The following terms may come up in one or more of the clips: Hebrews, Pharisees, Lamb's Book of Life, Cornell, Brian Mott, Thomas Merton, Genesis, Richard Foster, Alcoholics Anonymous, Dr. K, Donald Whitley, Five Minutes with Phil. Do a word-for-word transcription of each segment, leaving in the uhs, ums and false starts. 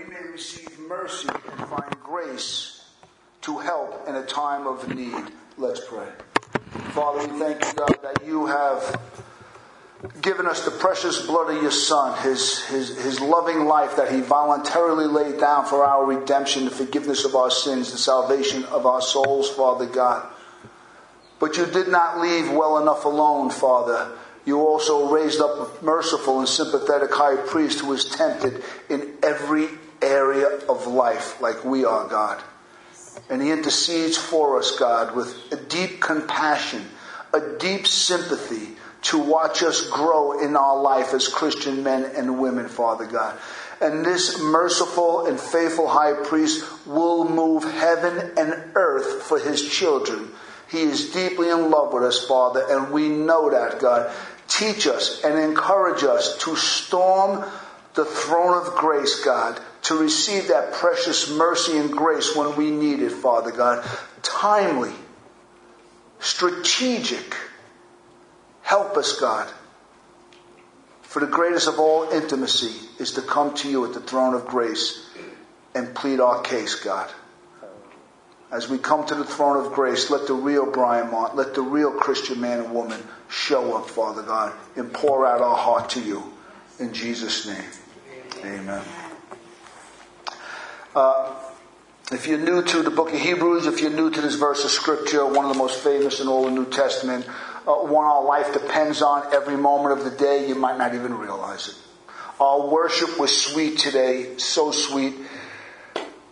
we may receive mercy and find grace to help in a time of need. Let's pray. Father, we thank you, God, that you have given us the precious blood of your Son, his, his, his loving life that he voluntarily laid down for our redemption, the forgiveness of our sins, the salvation of our souls, Father God. But you did not leave well enough alone, Father. You also raised up a merciful and sympathetic high priest who was tempted in every area of life like we are, God. And he intercedes for us, God, with a deep compassion, a deep sympathy to watch us grow in our life as Christian men and women, Father God. And this merciful and faithful high priest will move heaven and earth for his children. He is deeply in love with us, Father, and we know that, God. Teach us and encourage us to storm the throne of grace, God, to receive that precious mercy and grace when we need it, Father God. Timely, strategic. Help us, God. For the greatest of all intimacy is to come to you at the throne of grace and plead our case, God. As we come to the throne of grace, let the real Brian Mott, let the real Christian man and woman show up, Father God, and pour out our heart to you. In Jesus' name, amen. Uh, if you're new to the book of Hebrews, if you're new to this verse of Scripture, one of the most famous in all the New Testament, uh, one our life depends on every moment of the day, you might not even realize it. Our worship was sweet today, so sweet.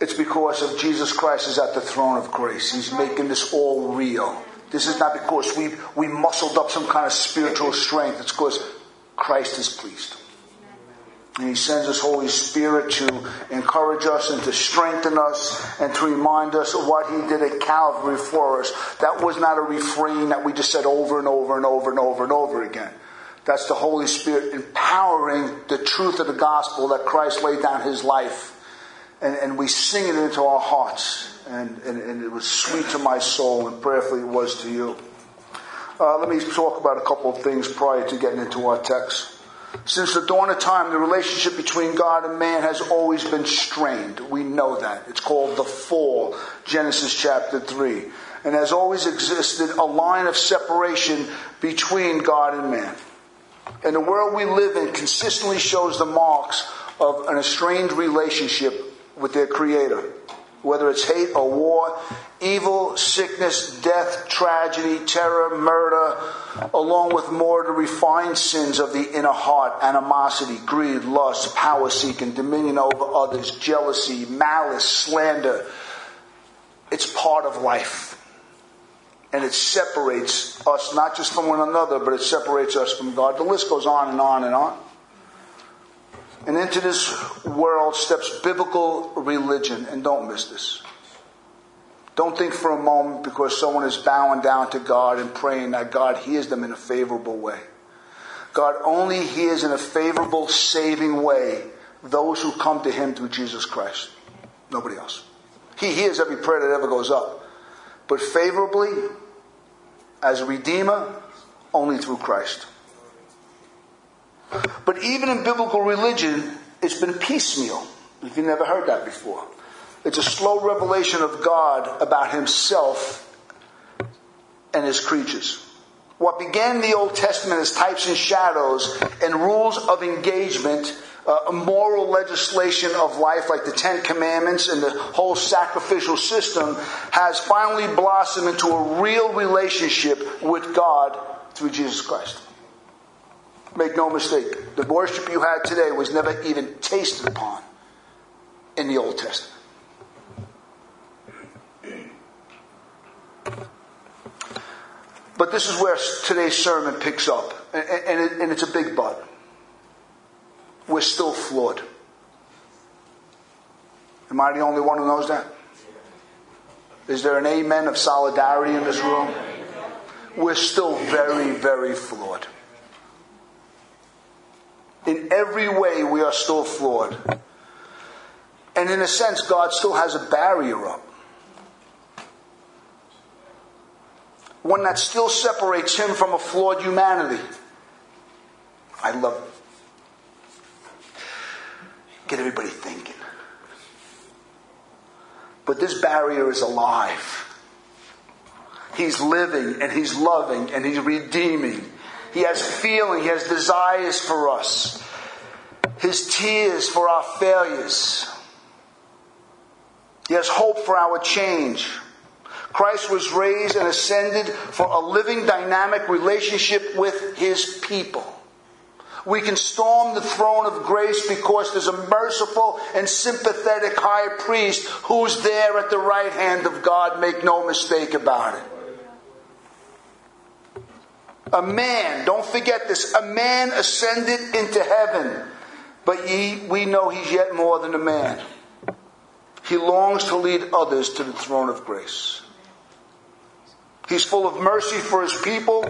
It's because of Jesus Christ is at the throne of grace. He's making this all real. This is not because we we muscled up some kind of spiritual strength. It's because Christ is pleased. And He sends His Holy Spirit to encourage us and to strengthen us and to remind us of what He did at Calvary for us. That was not a refrain that we just said over and over and over and over and over again. That's the Holy Spirit empowering the truth of the gospel that Christ laid down His life. And, and we sing it into our hearts. And, and, and it was sweet to my soul, and prayerfully it was to you. Uh, let me talk about a couple of things prior to getting into our text. Since the dawn of time, the relationship between God and man has always been strained. We know that. It's called the fall, Genesis chapter three. And has always existed a line of separation between God and man. And the world we live in consistently shows the marks of an estranged relationship with their Creator, whether it's hate or war, evil, sickness, death, tragedy, terror, murder, along with more of the refined sins of the inner heart, animosity, greed, lust, power seeking, dominion over others, jealousy, malice, slander. It's part of life. And it separates us not just from one another, but it separates us from God. The list goes on and on and on. And into this world steps biblical religion. And don't miss this. Don't think for a moment because someone is bowing down to God and praying that God hears them in a favorable way. God only hears in a favorable, saving way those who come to Him through Jesus Christ. Nobody else. He hears every prayer that ever goes up. But favorably, as a Redeemer, only through Christ. But even in biblical religion, it's been piecemeal. If you've never heard that before. It's a slow revelation of God about Himself and His creatures. What began the Old Testament as types and shadows and rules of engagement, uh, moral legislation of life like the Ten Commandments and the whole sacrificial system, has finally blossomed into a real relationship with God through Jesus Christ. Make no mistake, the worship you had today was never even tasted upon in the Old Testament. But this is where today's sermon picks up, and it's a big but. We're still flawed. Am I the only one who knows that? Is there an amen of solidarity in this room? We're still very, very flawed. In every way, we are still flawed. And in a sense, God still has a barrier up. One that still separates Him from a flawed humanity. I love it. Get everybody thinking. But this barrier is alive. He's living and He's loving and He's redeeming. He has feeling. He has desires for us. His tears for our failures. He has hope for our change. Christ was raised and ascended for a living, dynamic relationship with His people. We can storm the throne of grace because there's a merciful and sympathetic high priest who's there at the right hand of God. Make no mistake about it. A man, don't forget this, a man ascended into heaven, but ye, we know he's yet more than a man. He longs to lead others to the throne of grace. He's full of mercy for His people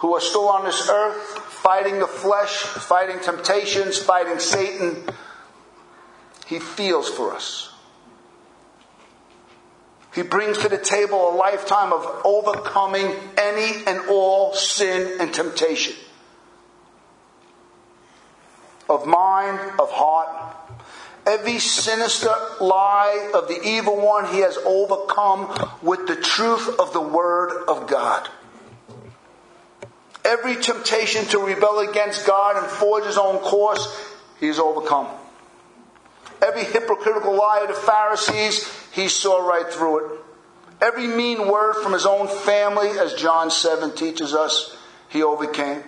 who are still on this earth, fighting the flesh, fighting temptations, fighting Satan. He feels for us. He brings to the table a lifetime of overcoming any and all sin and temptation. Of mind, of heart. Every sinister lie of the evil one He has overcome with the truth of the Word of God. Every temptation to rebel against God and forge his own course, He has overcome. Every hypocritical lie of the Pharisees, He saw right through it. Every mean word from His own family, as John seven teaches us, He overcame.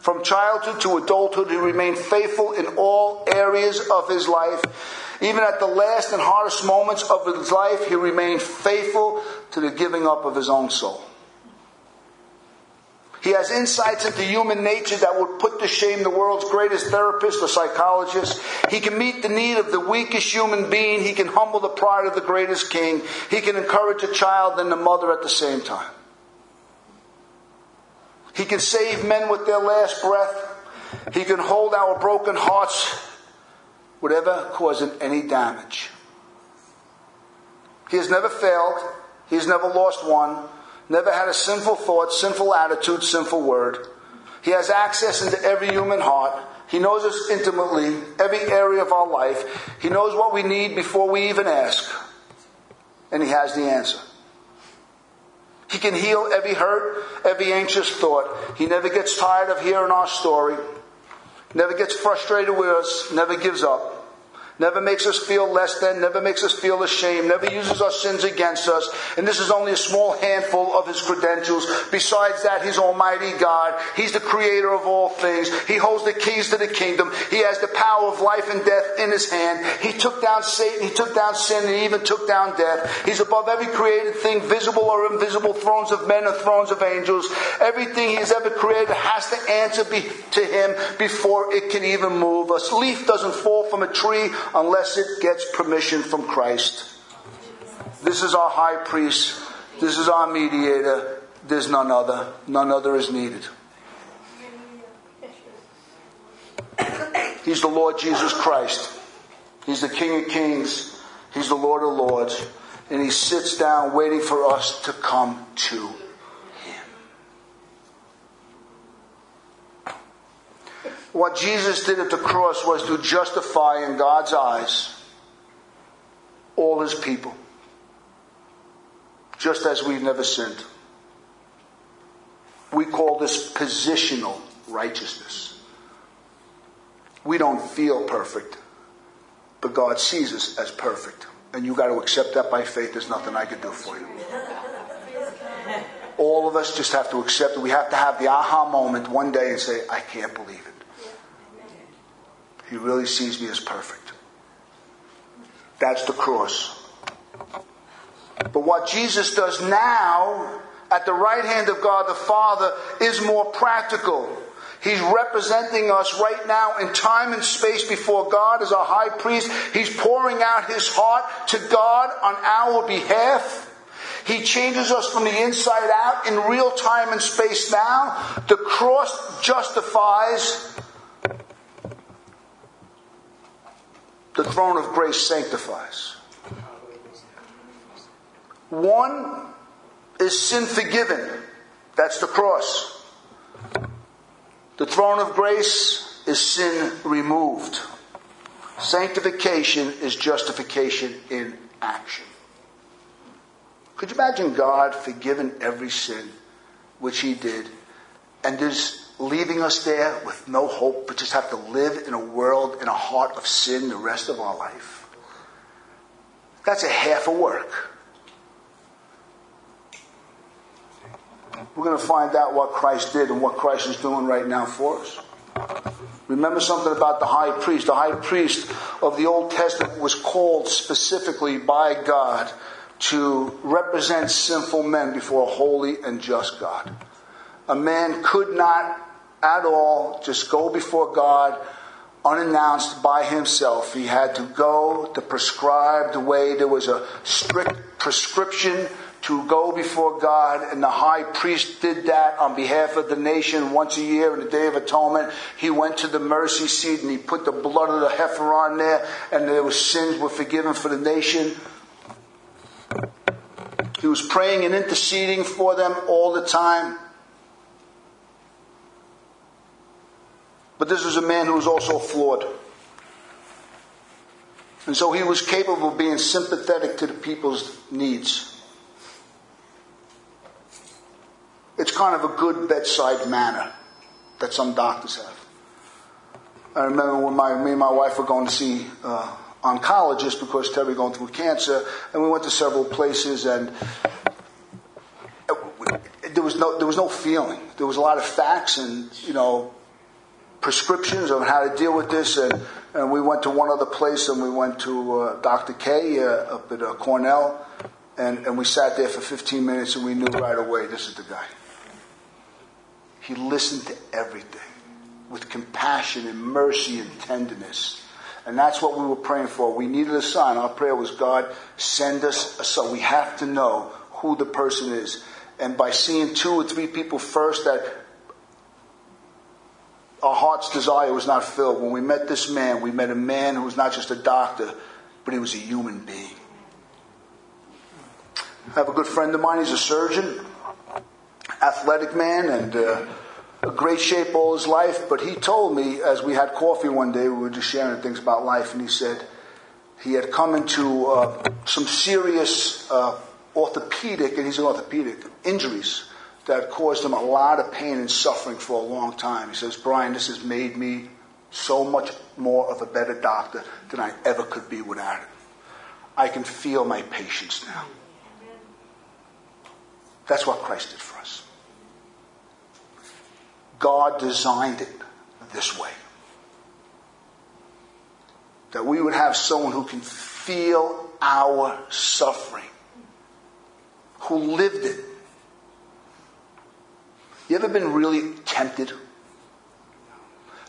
From childhood to adulthood, He remained faithful in all areas of His life. Even at the last and hardest moments of His life, He remained faithful to the giving up of His own soul. He has insights into human nature that would put to shame the world's greatest therapist or psychologist. He can meet the need of the weakest human being. He can humble the pride of the greatest king. He can encourage a child and the mother at the same time. He can save men with their last breath. He can hold our broken hearts, whatever causing any damage. He has never failed. He has never lost one. Never had a sinful thought, sinful attitude, sinful word. He has access into every human heart. He knows us intimately, every area of our life. He knows what we need before we even ask. And He has the answer. He can heal every hurt, every anxious thought. He never gets tired of hearing our story. Never gets frustrated with us. Never gives up. Never makes us feel less than, never makes us feel ashamed, never uses our sins against us. And this is only a small handful of His credentials. Besides that, He's Almighty God. He's the creator of all things. He holds the keys to the kingdom. He has the power of life and death in His hand. He took down Satan, He took down sin, and He even took down death. He's above every created thing, visible or invisible, thrones of men or thrones of angels. Everything He has ever created has to answer be, to Him before it can even move. A leaf doesn't fall from a tree unless it gets permission from Christ. This is our high priest. This is our mediator. There's none other. None other is needed. He's the Lord Jesus Christ. He's the King of Kings. He's the Lord of Lords. And He sits down waiting for us to come to Him. What Jesus did at the cross was to justify in God's eyes all His people. Just as we've never sinned. We call this positional righteousness. We don't feel perfect, but God sees us as perfect. And you've got to accept that by faith. There's nothing I can do for you. All of us just have to accept it. We have to have the aha moment one day and say, I can't believe it. He really sees me as perfect. That's the cross. But what Jesus does now at the right hand of God the Father is more practical. He's representing us right now in time and space before God as our high priest. He's pouring out His heart to God on our behalf. He changes us from the inside out in real time and space now. The cross justifies. The throne of grace sanctifies. One is sin forgiven. That's the cross. The throne of grace is sin removed. Sanctification is justification in action. Could you imagine God forgiving every sin, which he did, and just leaving us there with no hope, but just have to live in a world, in a heart of sin the rest of our life? That's a half a work. We're going to find out what Christ did and what Christ is doing right now for us. Remember something about the high priest. The high priest of the Old Testament was called specifically by God to represent sinful men before a holy and just God. A man could not at all just go before God unannounced by himself. He had to go the prescribed way. There was a strict prescription to go before God, and the high priest did that on behalf of the nation once a year in the Day of Atonement. He went to the mercy seat and he put the blood of the heifer on there, and their sins were forgiven for the nation. He was praying and interceding for them all the time. But this was a man who was also flawed. And so he was capable of being sympathetic to the people's needs. It's kind of a good bedside manner that some doctors have. I remember when my, me and my wife were going to see uh, oncologists because Terry was going through cancer, and we went to several places, and there was no there was no feeling. There was a lot of facts and you know prescriptions on how to deal with this, and, and we went to one other place, and we went to uh, Doctor K uh, up at uh, Cornell, and, and we sat there for fifteen minutes, and we knew right away this is the guy. He listened to everything with compassion and mercy and tenderness. And that's what we were praying for. We needed a sign. Our prayer was, God, send us a sign. We have to know who the person is. And by seeing two or three people first, that our heart's desire was not filled. When we met this man, we met a man who was not just a doctor, but he was a human being. I have a good friend of mine. He's a surgeon, athletic man, and uh, a great shape all his life. But he told me, as we had coffee one day, we were just sharing things about life, and he said he had come into uh, some serious uh, orthopedic, and he's an orthopedic, injuries that caused him a lot of pain and suffering for a long time. He says, Brian, this has made me so much more of a better doctor than I ever could be without it. I can feel my patients now. That's what Christ did for us. God designed it this way. That we would have someone who can feel our suffering, who lived it. You ever been really tempted?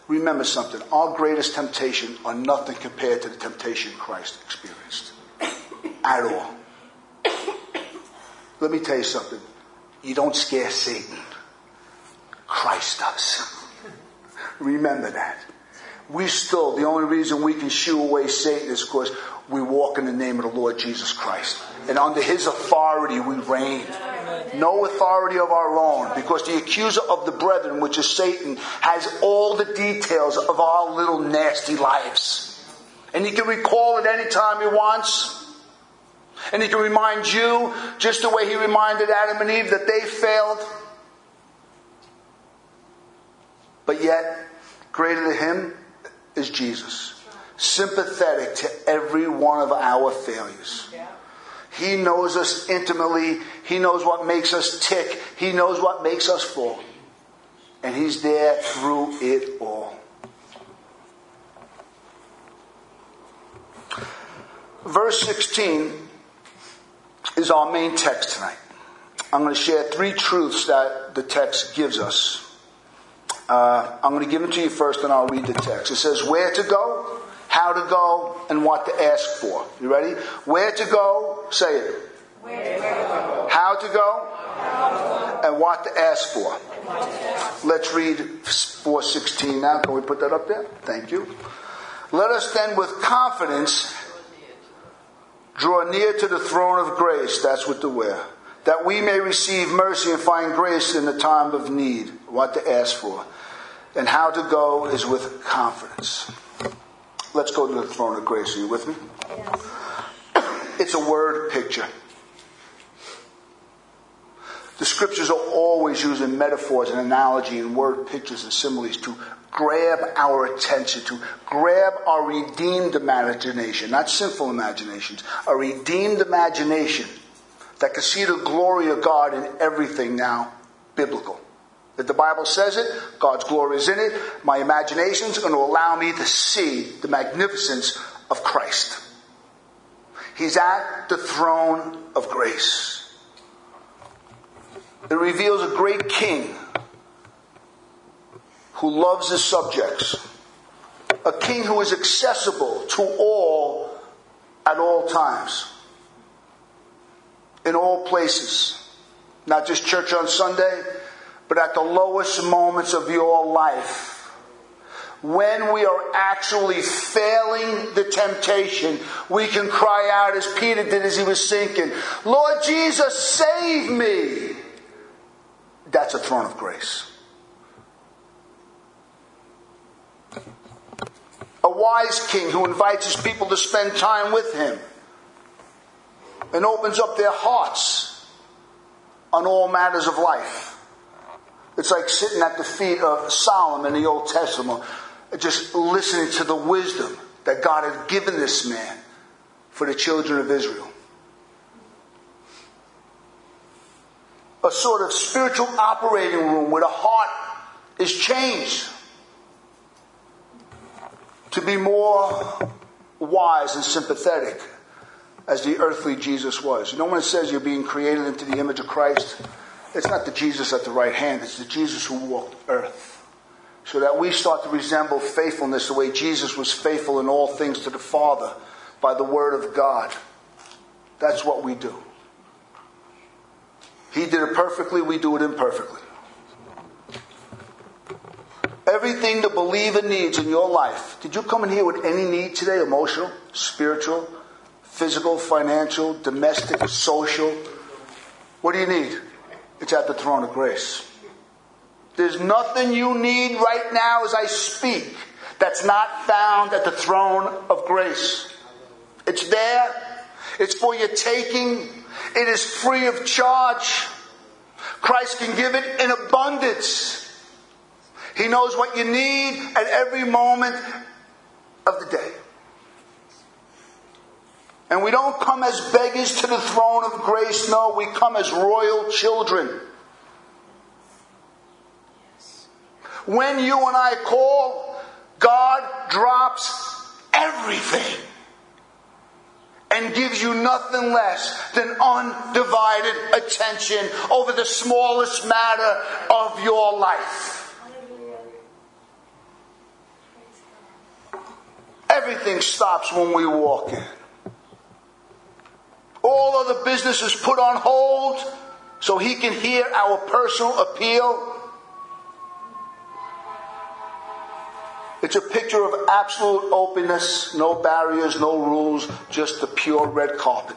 Remember something. Our greatest temptations are nothing compared to the temptation Christ experienced. At all. Let me tell you something. You don't scare Satan. Christ does. Remember that. We still, the only reason we can shoo away Satan is because we walk in the name of the Lord Jesus Christ. And under his authority we reign. No authority of our own. Because the accuser of the brethren, which is Satan, has all the details of our little nasty lives. And he can recall it any time he wants. And he can remind you, just the way he reminded Adam and Eve that they failed. But yet, greater than him is Jesus. Sympathetic to every one of our failures. He knows us intimately. He knows what makes us tick. He knows what makes us fall. And he's there through it all. Verse sixteen is our main text tonight. I'm going to share three truths that the text gives us. Uh, I'm going to give them to you first, and I'll read the text. It says where to go, how to go, and what to ask for. You ready? Where to go, say it. Where to go. How to go, how to go. And what to ask for. To Let's read four sixteen now. Can we put that up there? Thank you. Let us then with confidence draw near to the throne of grace, that's what the where, that we may receive mercy and find grace in the time of need, what to ask for. And how to go is with confidence. Let's go to the throne of grace. Are you with me? Yes. It's a word picture. The scriptures are always using metaphors and analogy and word pictures and similes to grab our attention, to grab our redeemed imagination, not sinful imaginations, a redeemed imagination that can see the glory of God in everything now biblical. If the Bible says it, God's glory is in it. My imagination's going to allow me to see the magnificence of Christ. He's at the throne of grace. It reveals a great king who loves his subjects. A king who is accessible to all at all times. In all places. Not just church on Sunday, but at the lowest moments of your life. When we are actually failing the temptation, we can cry out as Peter did as he was sinking, Lord Jesus, save me. That's a throne of grace. A wise king who invites his people to spend time with him and opens up their hearts on all matters of life. It's like sitting at the feet of Solomon in the Old Testament, just listening to the wisdom that God had given this man for the children of Israel. A sort of spiritual operating room where the heart is changed to be more wise and sympathetic as the earthly Jesus was. You know, when it says you're being created into the image of Christ, it's not the Jesus at the right hand, it's the Jesus who walked earth. So that we start to resemble faithfulness the way Jesus was faithful in all things to the Father by the word of God. That's what we do. He did it perfectly, we do it imperfectly. Everything the believer needs in your life. Did you come in here with any need today? Emotional, spiritual, physical, financial, domestic, social. What do you need? It's at the throne of grace. There's nothing you need right now as I speak that's not found at the throne of grace. It's there. It's for your taking. It is free of charge. Christ can give it in abundance. He knows what you need at every moment of the day. And we don't come as beggars to the throne of grace. No, we come as royal children. When you and I call, God drops everything and gives you nothing less than undivided attention over the smallest matter of your life. Everything stops when we walk in. All other business is put on hold so he can hear our personal appeal. It's a picture of absolute openness, no barriers, no rules, just the pure red carpet.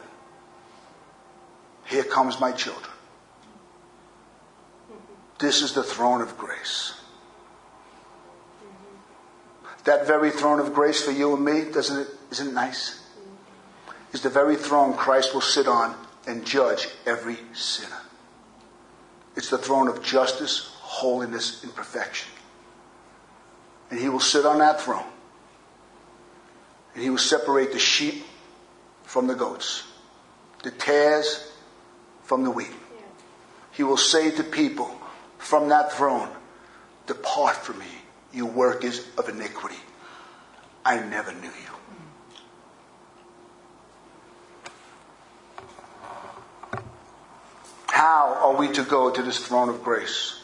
Here comes my children. This is the throne of grace. That very throne of grace for you and me, doesn't it, isn't it nice? Is the very throne Christ will sit on and judge every sinner. It's the throne of justice, holiness, and perfection. And he will sit on that throne. And he will separate the sheep from the goats, the tares from the wheat. He will say to people from that throne, depart from me, you workers of iniquity. I never knew you. How are we to go to this throne of grace?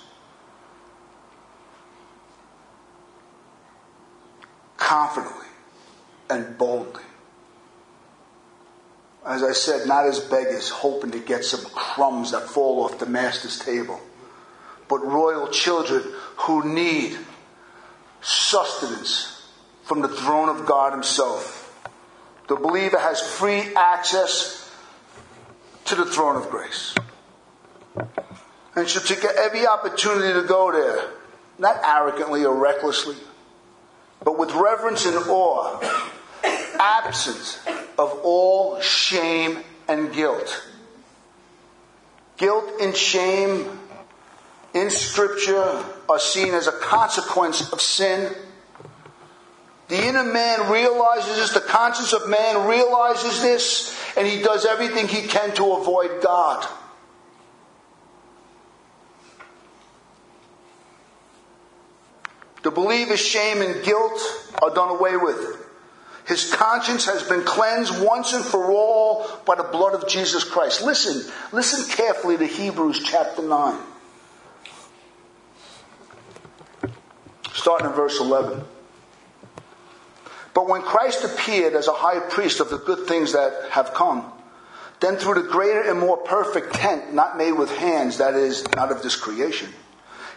Confidently and boldly. As I said, not as beggars hoping to get some crumbs that fall off the master's table, but royal children who need sustenance from the throne of God himself. The believer has free access to the throne of grace. And should take every opportunity to go there, not arrogantly or recklessly, but with reverence and awe, absent of all shame and guilt. Guilt and shame in Scripture are seen as a consequence of sin. The inner man realizes this, the conscience of man realizes this, and he does everything he can to avoid God. The believer's shame and guilt are done away with. His conscience has been cleansed once and for all by the blood of Jesus Christ. Listen, listen carefully to Hebrews chapter nine. Starting in verse eleven. But when Christ appeared as a high priest of the good things that have come, then through the greater and more perfect tent, not made with hands, that is, not of this creation,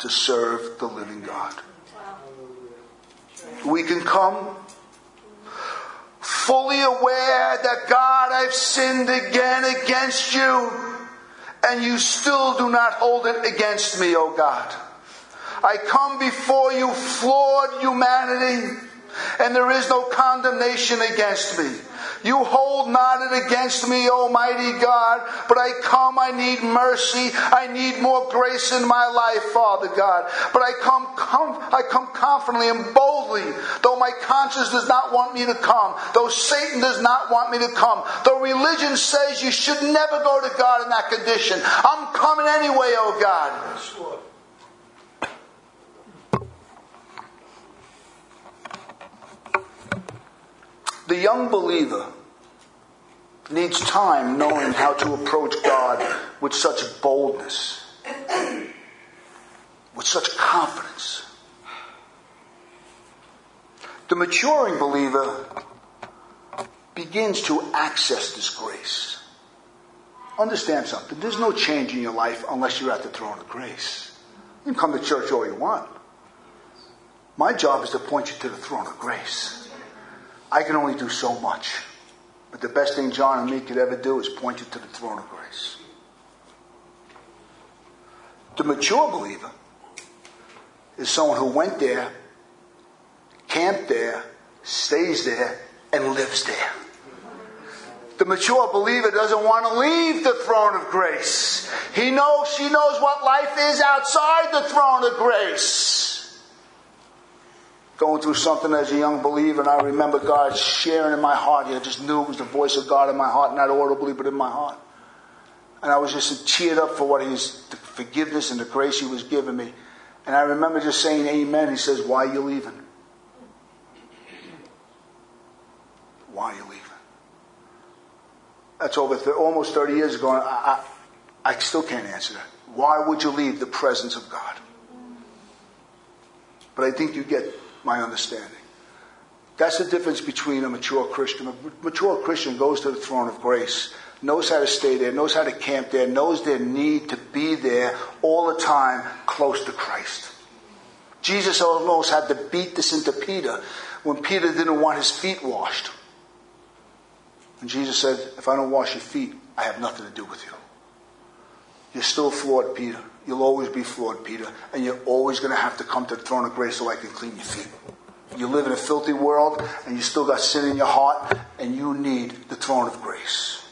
to serve the living God? We can come fully aware that, God, I've sinned again against you, and you still do not hold it against me, O God. I come before you, flawed humanity, and there is no condemnation against me. You hold not it against me, Almighty God, but I come, I need mercy, I need more grace in my life, Father God. But I come, com- I come confidently and boldly, though my conscience does not want me to come, though Satan does not want me to come, though religion says you should never go to God in that condition. I'm coming anyway, O God. The young believer needs time knowing how to approach God with such boldness, with such confidence. The maturing believer begins to access this grace. Understand something. There's no change in your life unless you're at the throne of grace. You can come to church all you want. My job is to point you to the throne of grace. I can only do so much. But the best thing John and me could ever do is point you to the throne of grace. The mature believer is someone who went there, camped there, stays there, and lives there. The mature believer doesn't want to leave the throne of grace. He knows, she knows what life is outside the throne of grace. Going through something as a young believer, and I remember God sharing in my heart. I just knew it was the voice of God in my heart, not audibly, but in my heart. And I was just cheered up for what He's, the forgiveness and the grace He was giving me. And I remember just saying, "Amen." He says, "Why are you leaving? Why are you leaving?" That's over th- almost thirty years ago, and I, I, I still can't answer that. Why would you leave the presence of God? But I think you get my understanding. That's the difference between a mature Christian. A mature Christian goes to the throne of grace, knows how to stay there, knows how to camp there, knows their need to be there all the time, close to Christ. Jesus almost had to beat this into Peter when Peter didn't want his feet washed. And Jesus said, "If I don't wash your feet, I have nothing to do with you. You're still flawed, Peter. You'll always be flawed, Peter. And you're always going to have to come to the throne of grace so I can clean your feet. You live in a filthy world, and you still got sin in your heart, and you need the throne of grace."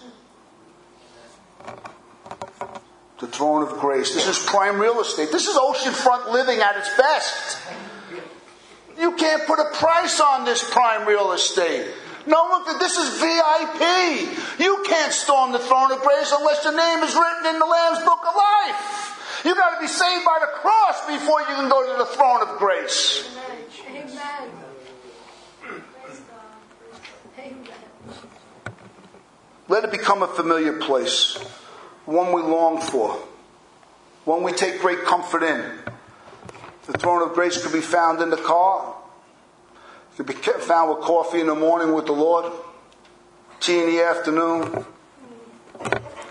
The throne of grace. This is prime real estate. This is oceanfront living at its best. You can't put a price on this prime real estate. No one can. This is V I P. You can't storm the throne of grace unless your name is written in the Lamb's Book of Life. You've got to be saved by the cross before you can go to the throne of grace. Amen. Amen. Praise God. Amen. Let it become a familiar place, one we long for, one we take great comfort in. The throne of grace could be found in the car. It could be found with coffee in the morning with the Lord, tea in the afternoon,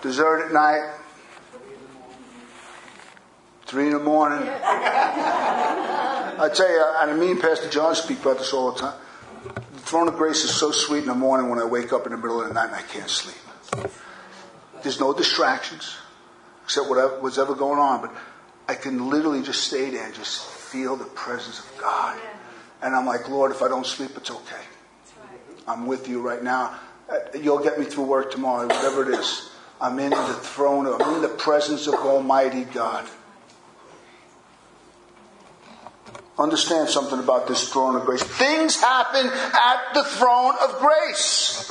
dessert at night. Three in the morning. I tell you, and me and Pastor John speak about this all the time. The throne of grace is so sweet in the morning when I wake up in the middle of the night and I can't sleep. There's no distractions except whatever was ever going on, but I can literally just stay there and just feel the presence of God. And I'm like, Lord, if I don't sleep, it's okay. I'm with you right now. You'll get me through work tomorrow, whatever it is. I'm in the throne, I'm in the presence of Almighty God. Understand something about this throne of grace. Things happen at the throne of grace.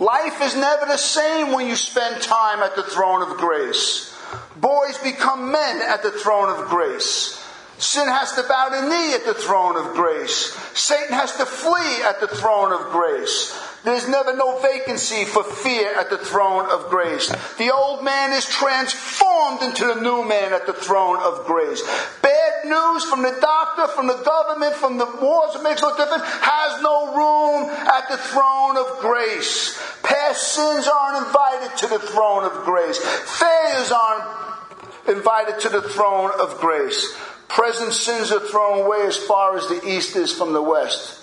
Life is never the same when you spend time at the throne of grace. Boys become men at the throne of grace. Sin has to bow the knee at the throne of grace. Satan has to flee at the throne of grace. There's never no vacancy for fear at the throne of grace. The old man is transformed into the new man at the throne of grace. Bad news from the doctor, from the government, from the wars, it makes no difference, has no room at the throne of grace. Past sins aren't invited to the throne of grace. Failures aren't invited to the throne of grace. Present sins are thrown away as far as the east is from the west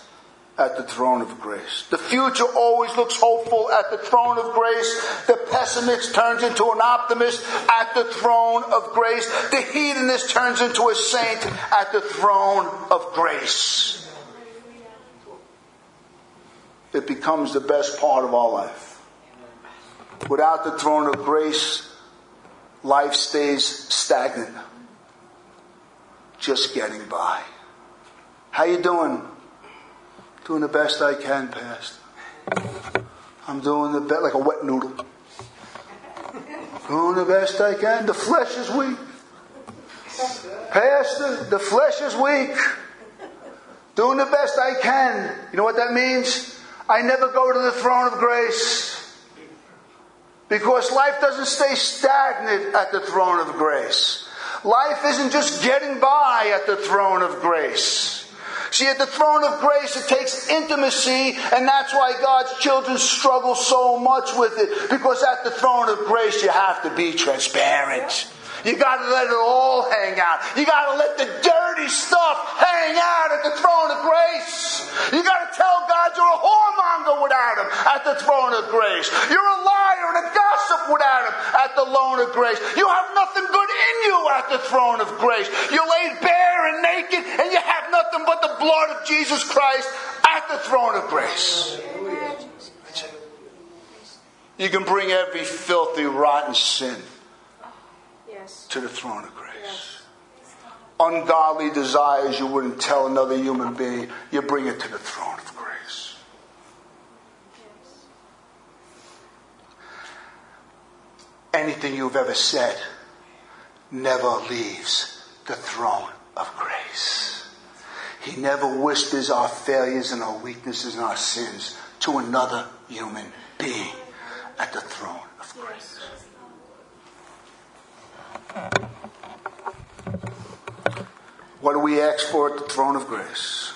at the throne of grace. The future always looks hopeful at the throne of grace. The pessimist turns into an optimist at the throne of grace. The hedonist turns into a saint at the throne of grace. It becomes the best part of our life. Without the throne of grace, life stays stagnant. Just getting by. How you doing? Doing the best I can, Pastor. I'm doing the best, like a wet noodle. Doing the best I can. The flesh is weak. Pastor, the flesh is weak. Doing the best I can. You know what that means? I never go to the throne of grace. Because life doesn't stay stagnant at the throne of grace. Life isn't just getting by at the throne of grace. See, at the throne of grace, it takes intimacy, and that's why God's children struggle so much with it. Because at the throne of grace, you have to be transparent. You got to let it all hang out. You got to let the dirty stuff hang out at the throne of grace. You got to tell God you're a whoremonger without Him at the throne of grace. You're a liar and a gossip without Him at the throne of grace. You have nothing good in you at the throne of grace. You're laid bare and naked, and you have nothing but the blood of Jesus Christ at the throne of grace. That's it. You can bring every filthy, rotten sin to the throne of grace. Yes. Ungodly desires you wouldn't tell another human being, you bring it to the throne of grace. Yes. Anything you've ever said never leaves the throne of grace. He never whispers our failures and our weaknesses and our sins to another human being at the throne of grace. Yes. What do we ask for at the throne of grace?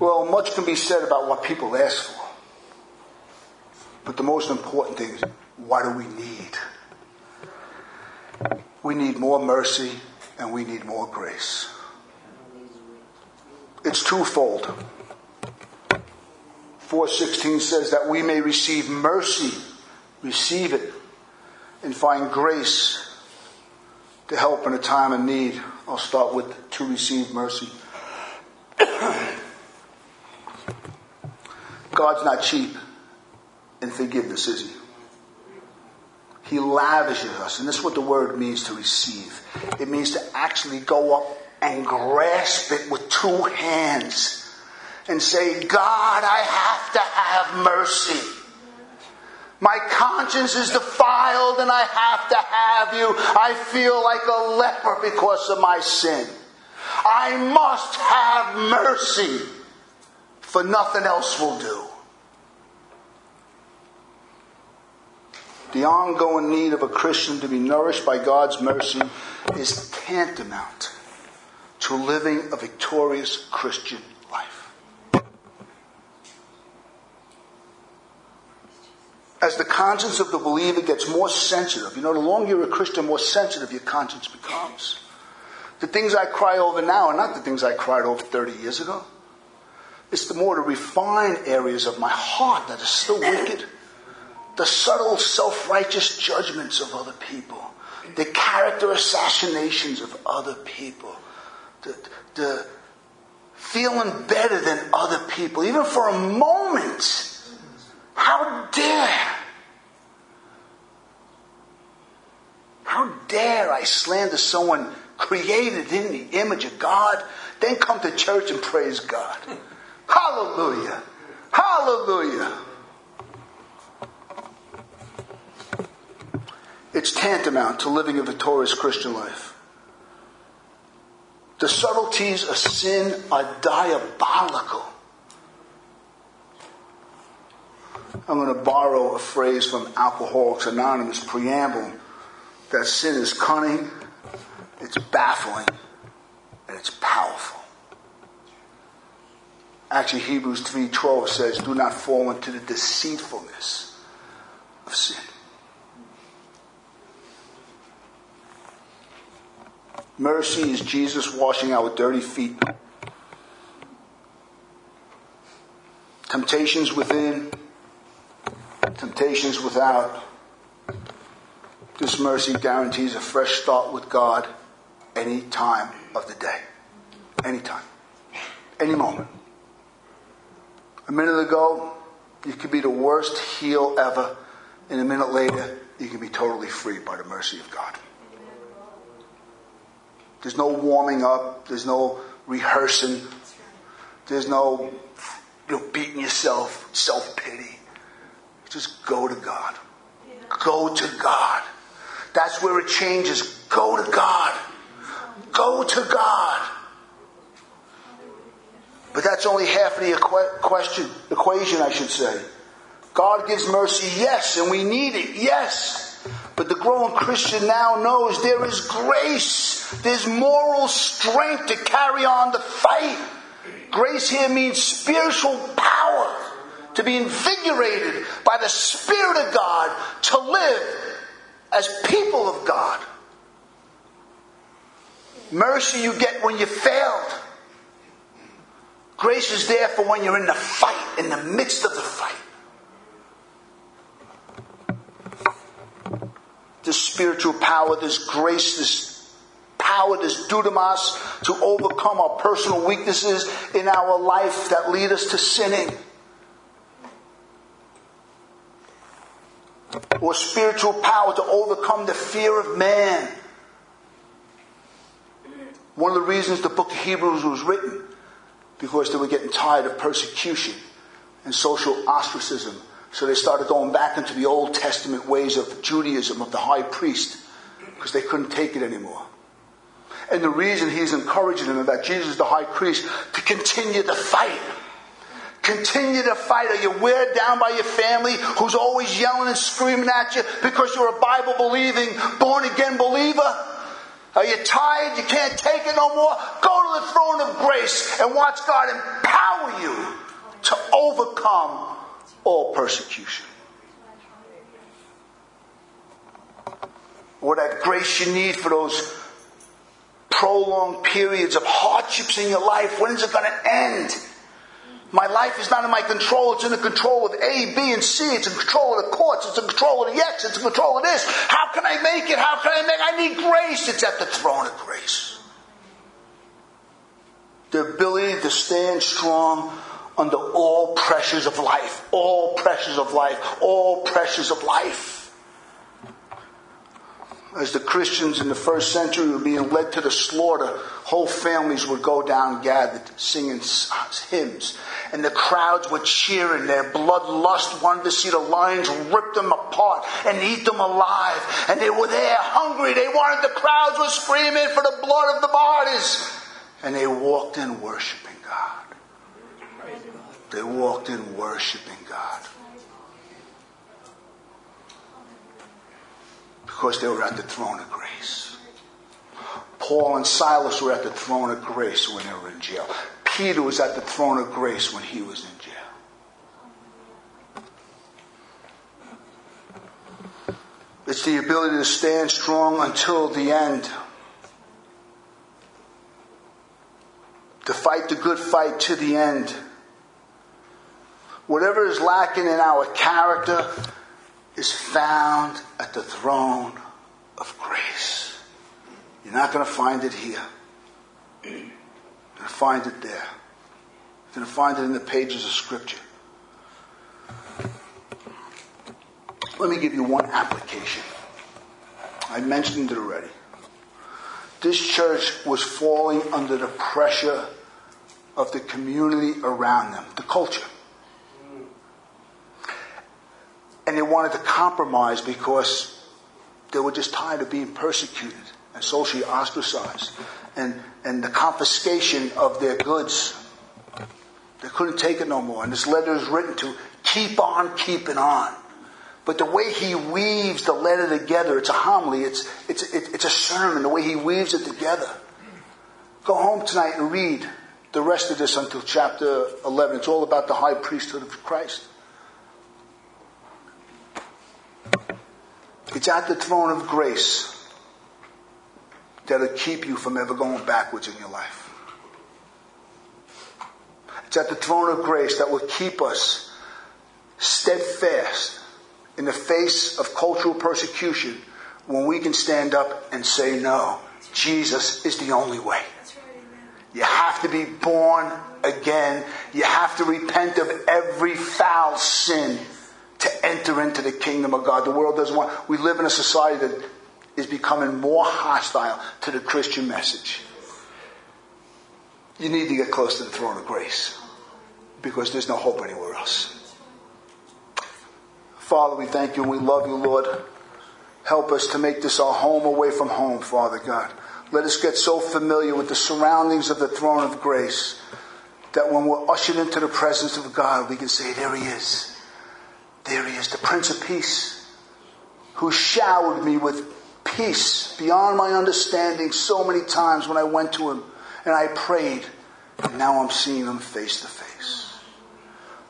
Well, much can be said about what people ask for. But the most important thing is, what do we need? We need more mercy and we need more grace. It's twofold. four sixteen says that we may receive mercy, receive it, and find grace to help in a time of need. I'll start with to receive mercy. God's not cheap in forgiveness, is He? He lavishes us, and this is what the word means to receive. It means to actually go up and grasp it with two hands and say, God, I have to have mercy. My conscience is defiled and I have to have you. I feel like a leper because of my sin. I must have mercy, for nothing else will do. The ongoing need of a Christian to be nourished by God's mercy is tantamount to living a victorious Christian life. As as the conscience of the believer gets more sensitive, you know, the longer you're a Christian, the more sensitive your conscience becomes. The things I cry over now are not the things I cried over thirty years ago. It's the more the refined areas of my heart that are still wicked. The subtle self-righteous judgments of other people. The character assassinations of other people. The, the feeling better than other people, even for a moment. How dare, how dare I slander someone created in the image of God, then come to church and praise God. Hallelujah. Hallelujah. It's tantamount to living a victorious Christian life. The subtleties of sin are diabolical. I'm going to borrow a phrase from Alcoholics Anonymous preamble that sin is cunning, it's baffling, and it's powerful. Actually, Hebrews three twelve says, do not fall into the deceitfulness of sin. Mercy is Jesus washing our dirty feet. Temptations within, temptations without. This mercy guarantees a fresh start with God any time of the day. Any time. Any moment. A minute ago, you could be the worst heel ever, and a minute later, you can be totally free by the mercy of God. There's no warming up. There's no rehearsing. There's no you know, beating yourself, self-pity. Just go to God. Go to God. That's where it changes. Go to God. Go to God. But that's only half of the equ- question, equation, I should say. God gives mercy, yes, and we need it, yes. But the growing Christian now knows there is grace. There's moral strength to carry on the fight. Grace here means spiritual power. To be invigorated by the Spirit of God to live as people of God. Mercy you get when you failed. Grace is there for when you're in the fight, in the midst of the fight. This spiritual power, this grace, this power, this dudamas to overcome our personal weaknesses in our life that lead us to sinning. Or spiritual power to overcome the fear of man. One of the reasons the book of Hebrews was written, because they were getting tired of persecution and social ostracism. So they started going back into the Old Testament ways of Judaism, of the high priest, because they couldn't take it anymore. And the reason he's encouraging them about Jesus the high priest to continue the fight. Continue to fight, or you're weighed down by your family who's always yelling and screaming at you because you're a Bible-believing, born-again believer. Are you tired? You can't take it no more? Go to the throne of grace and watch God empower you to overcome all persecution. Or that grace you need for those prolonged periods of hardships in your life. When is it going to end? My life is not in my control. It's in the control of A, B, and C. It's in control of the courts. It's in control of the X. It's in control of this. How can I make it? How can I make it? I need grace. It's at the throne of grace. The ability to stand strong under all pressures of life. All pressures of life. All pressures of life. As the Christians in the first century were being led to the slaughter, whole families would go down gathered, singing hymns. And the crowds were cheering. Their bloodlust wanted to see the lions rip them apart and eat them alive. And they were there hungry. They wanted, the crowds were screaming for the blood of the martyrs. And they walked in worshiping God. They walked in worshiping God. Because they were at the throne of grace. Paul and Silas were at the throne of grace when they were in jail. Peter was at the throne of grace when he was in jail. It's the ability to stand strong until the end. To fight the good fight to the end. Whatever is lacking in our character is found at the throne of grace. You're not going to find it here. You're going to find it there. You're going to find it in the pages of Scripture. Let me give you one application. I mentioned it already. This church was falling under the pressure of the community around them, the culture. And they wanted to compromise because they were just tired of being persecuted and socially ostracized and, and the confiscation of their goods. They couldn't take it no more. And this letter is written to keep on keeping on. But the way he weaves the letter together, it's a homily, it's it's it's a sermon, the way he weaves it together. Go home tonight and read the rest of this until chapter eleven. It's all about the high priesthood of Christ. It's at the throne of grace that'll keep you from ever going backwards in your life. It's at the throne of grace that will keep us steadfast in the face of cultural persecution, when we can stand up and say no. Jesus is the only way. You have to be born again. You have to repent of every foul sin to enter into the kingdom of God. The world doesn't want... We live in a society that is becoming more hostile to the Christian message. You need to get close to the throne of grace, because there's no hope anywhere else. Father, we thank you and we love you, Lord. Help us to make this our home away from home, Father God. Let us get so familiar with the surroundings of the throne of grace that when we're ushered into the presence of God, we can say, there he is. There he is, the Prince of Peace, who showered me with peace beyond my understanding so many times when I went to him and I prayed. And now I'm seeing him face to face.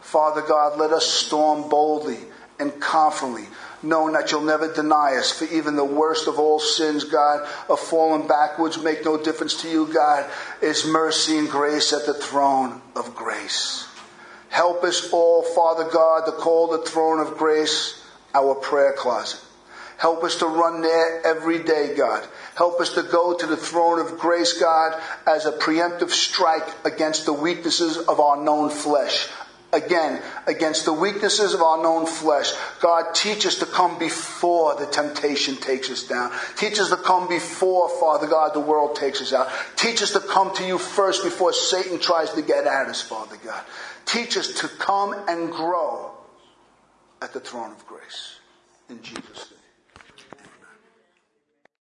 Father God, let us storm boldly and confidently, knowing that you'll never deny us for even the worst of all sins, God, of falling backwards, make no difference to you, God, is mercy and grace at the throne of grace. Help us all, Father God, to call the throne of grace our prayer closet. Help us to run there every day, God. Help us to go to the throne of grace, God, as a preemptive strike against the weaknesses of our known flesh. Again, against the weaknesses of our known flesh. God, teach us to come before the temptation takes us down. Teach us to come before, Father God, the world takes us out. Teach us to come to you first before Satan tries to get at us, Father God. Teach us to come and grow at the throne of grace. In Jesus' name.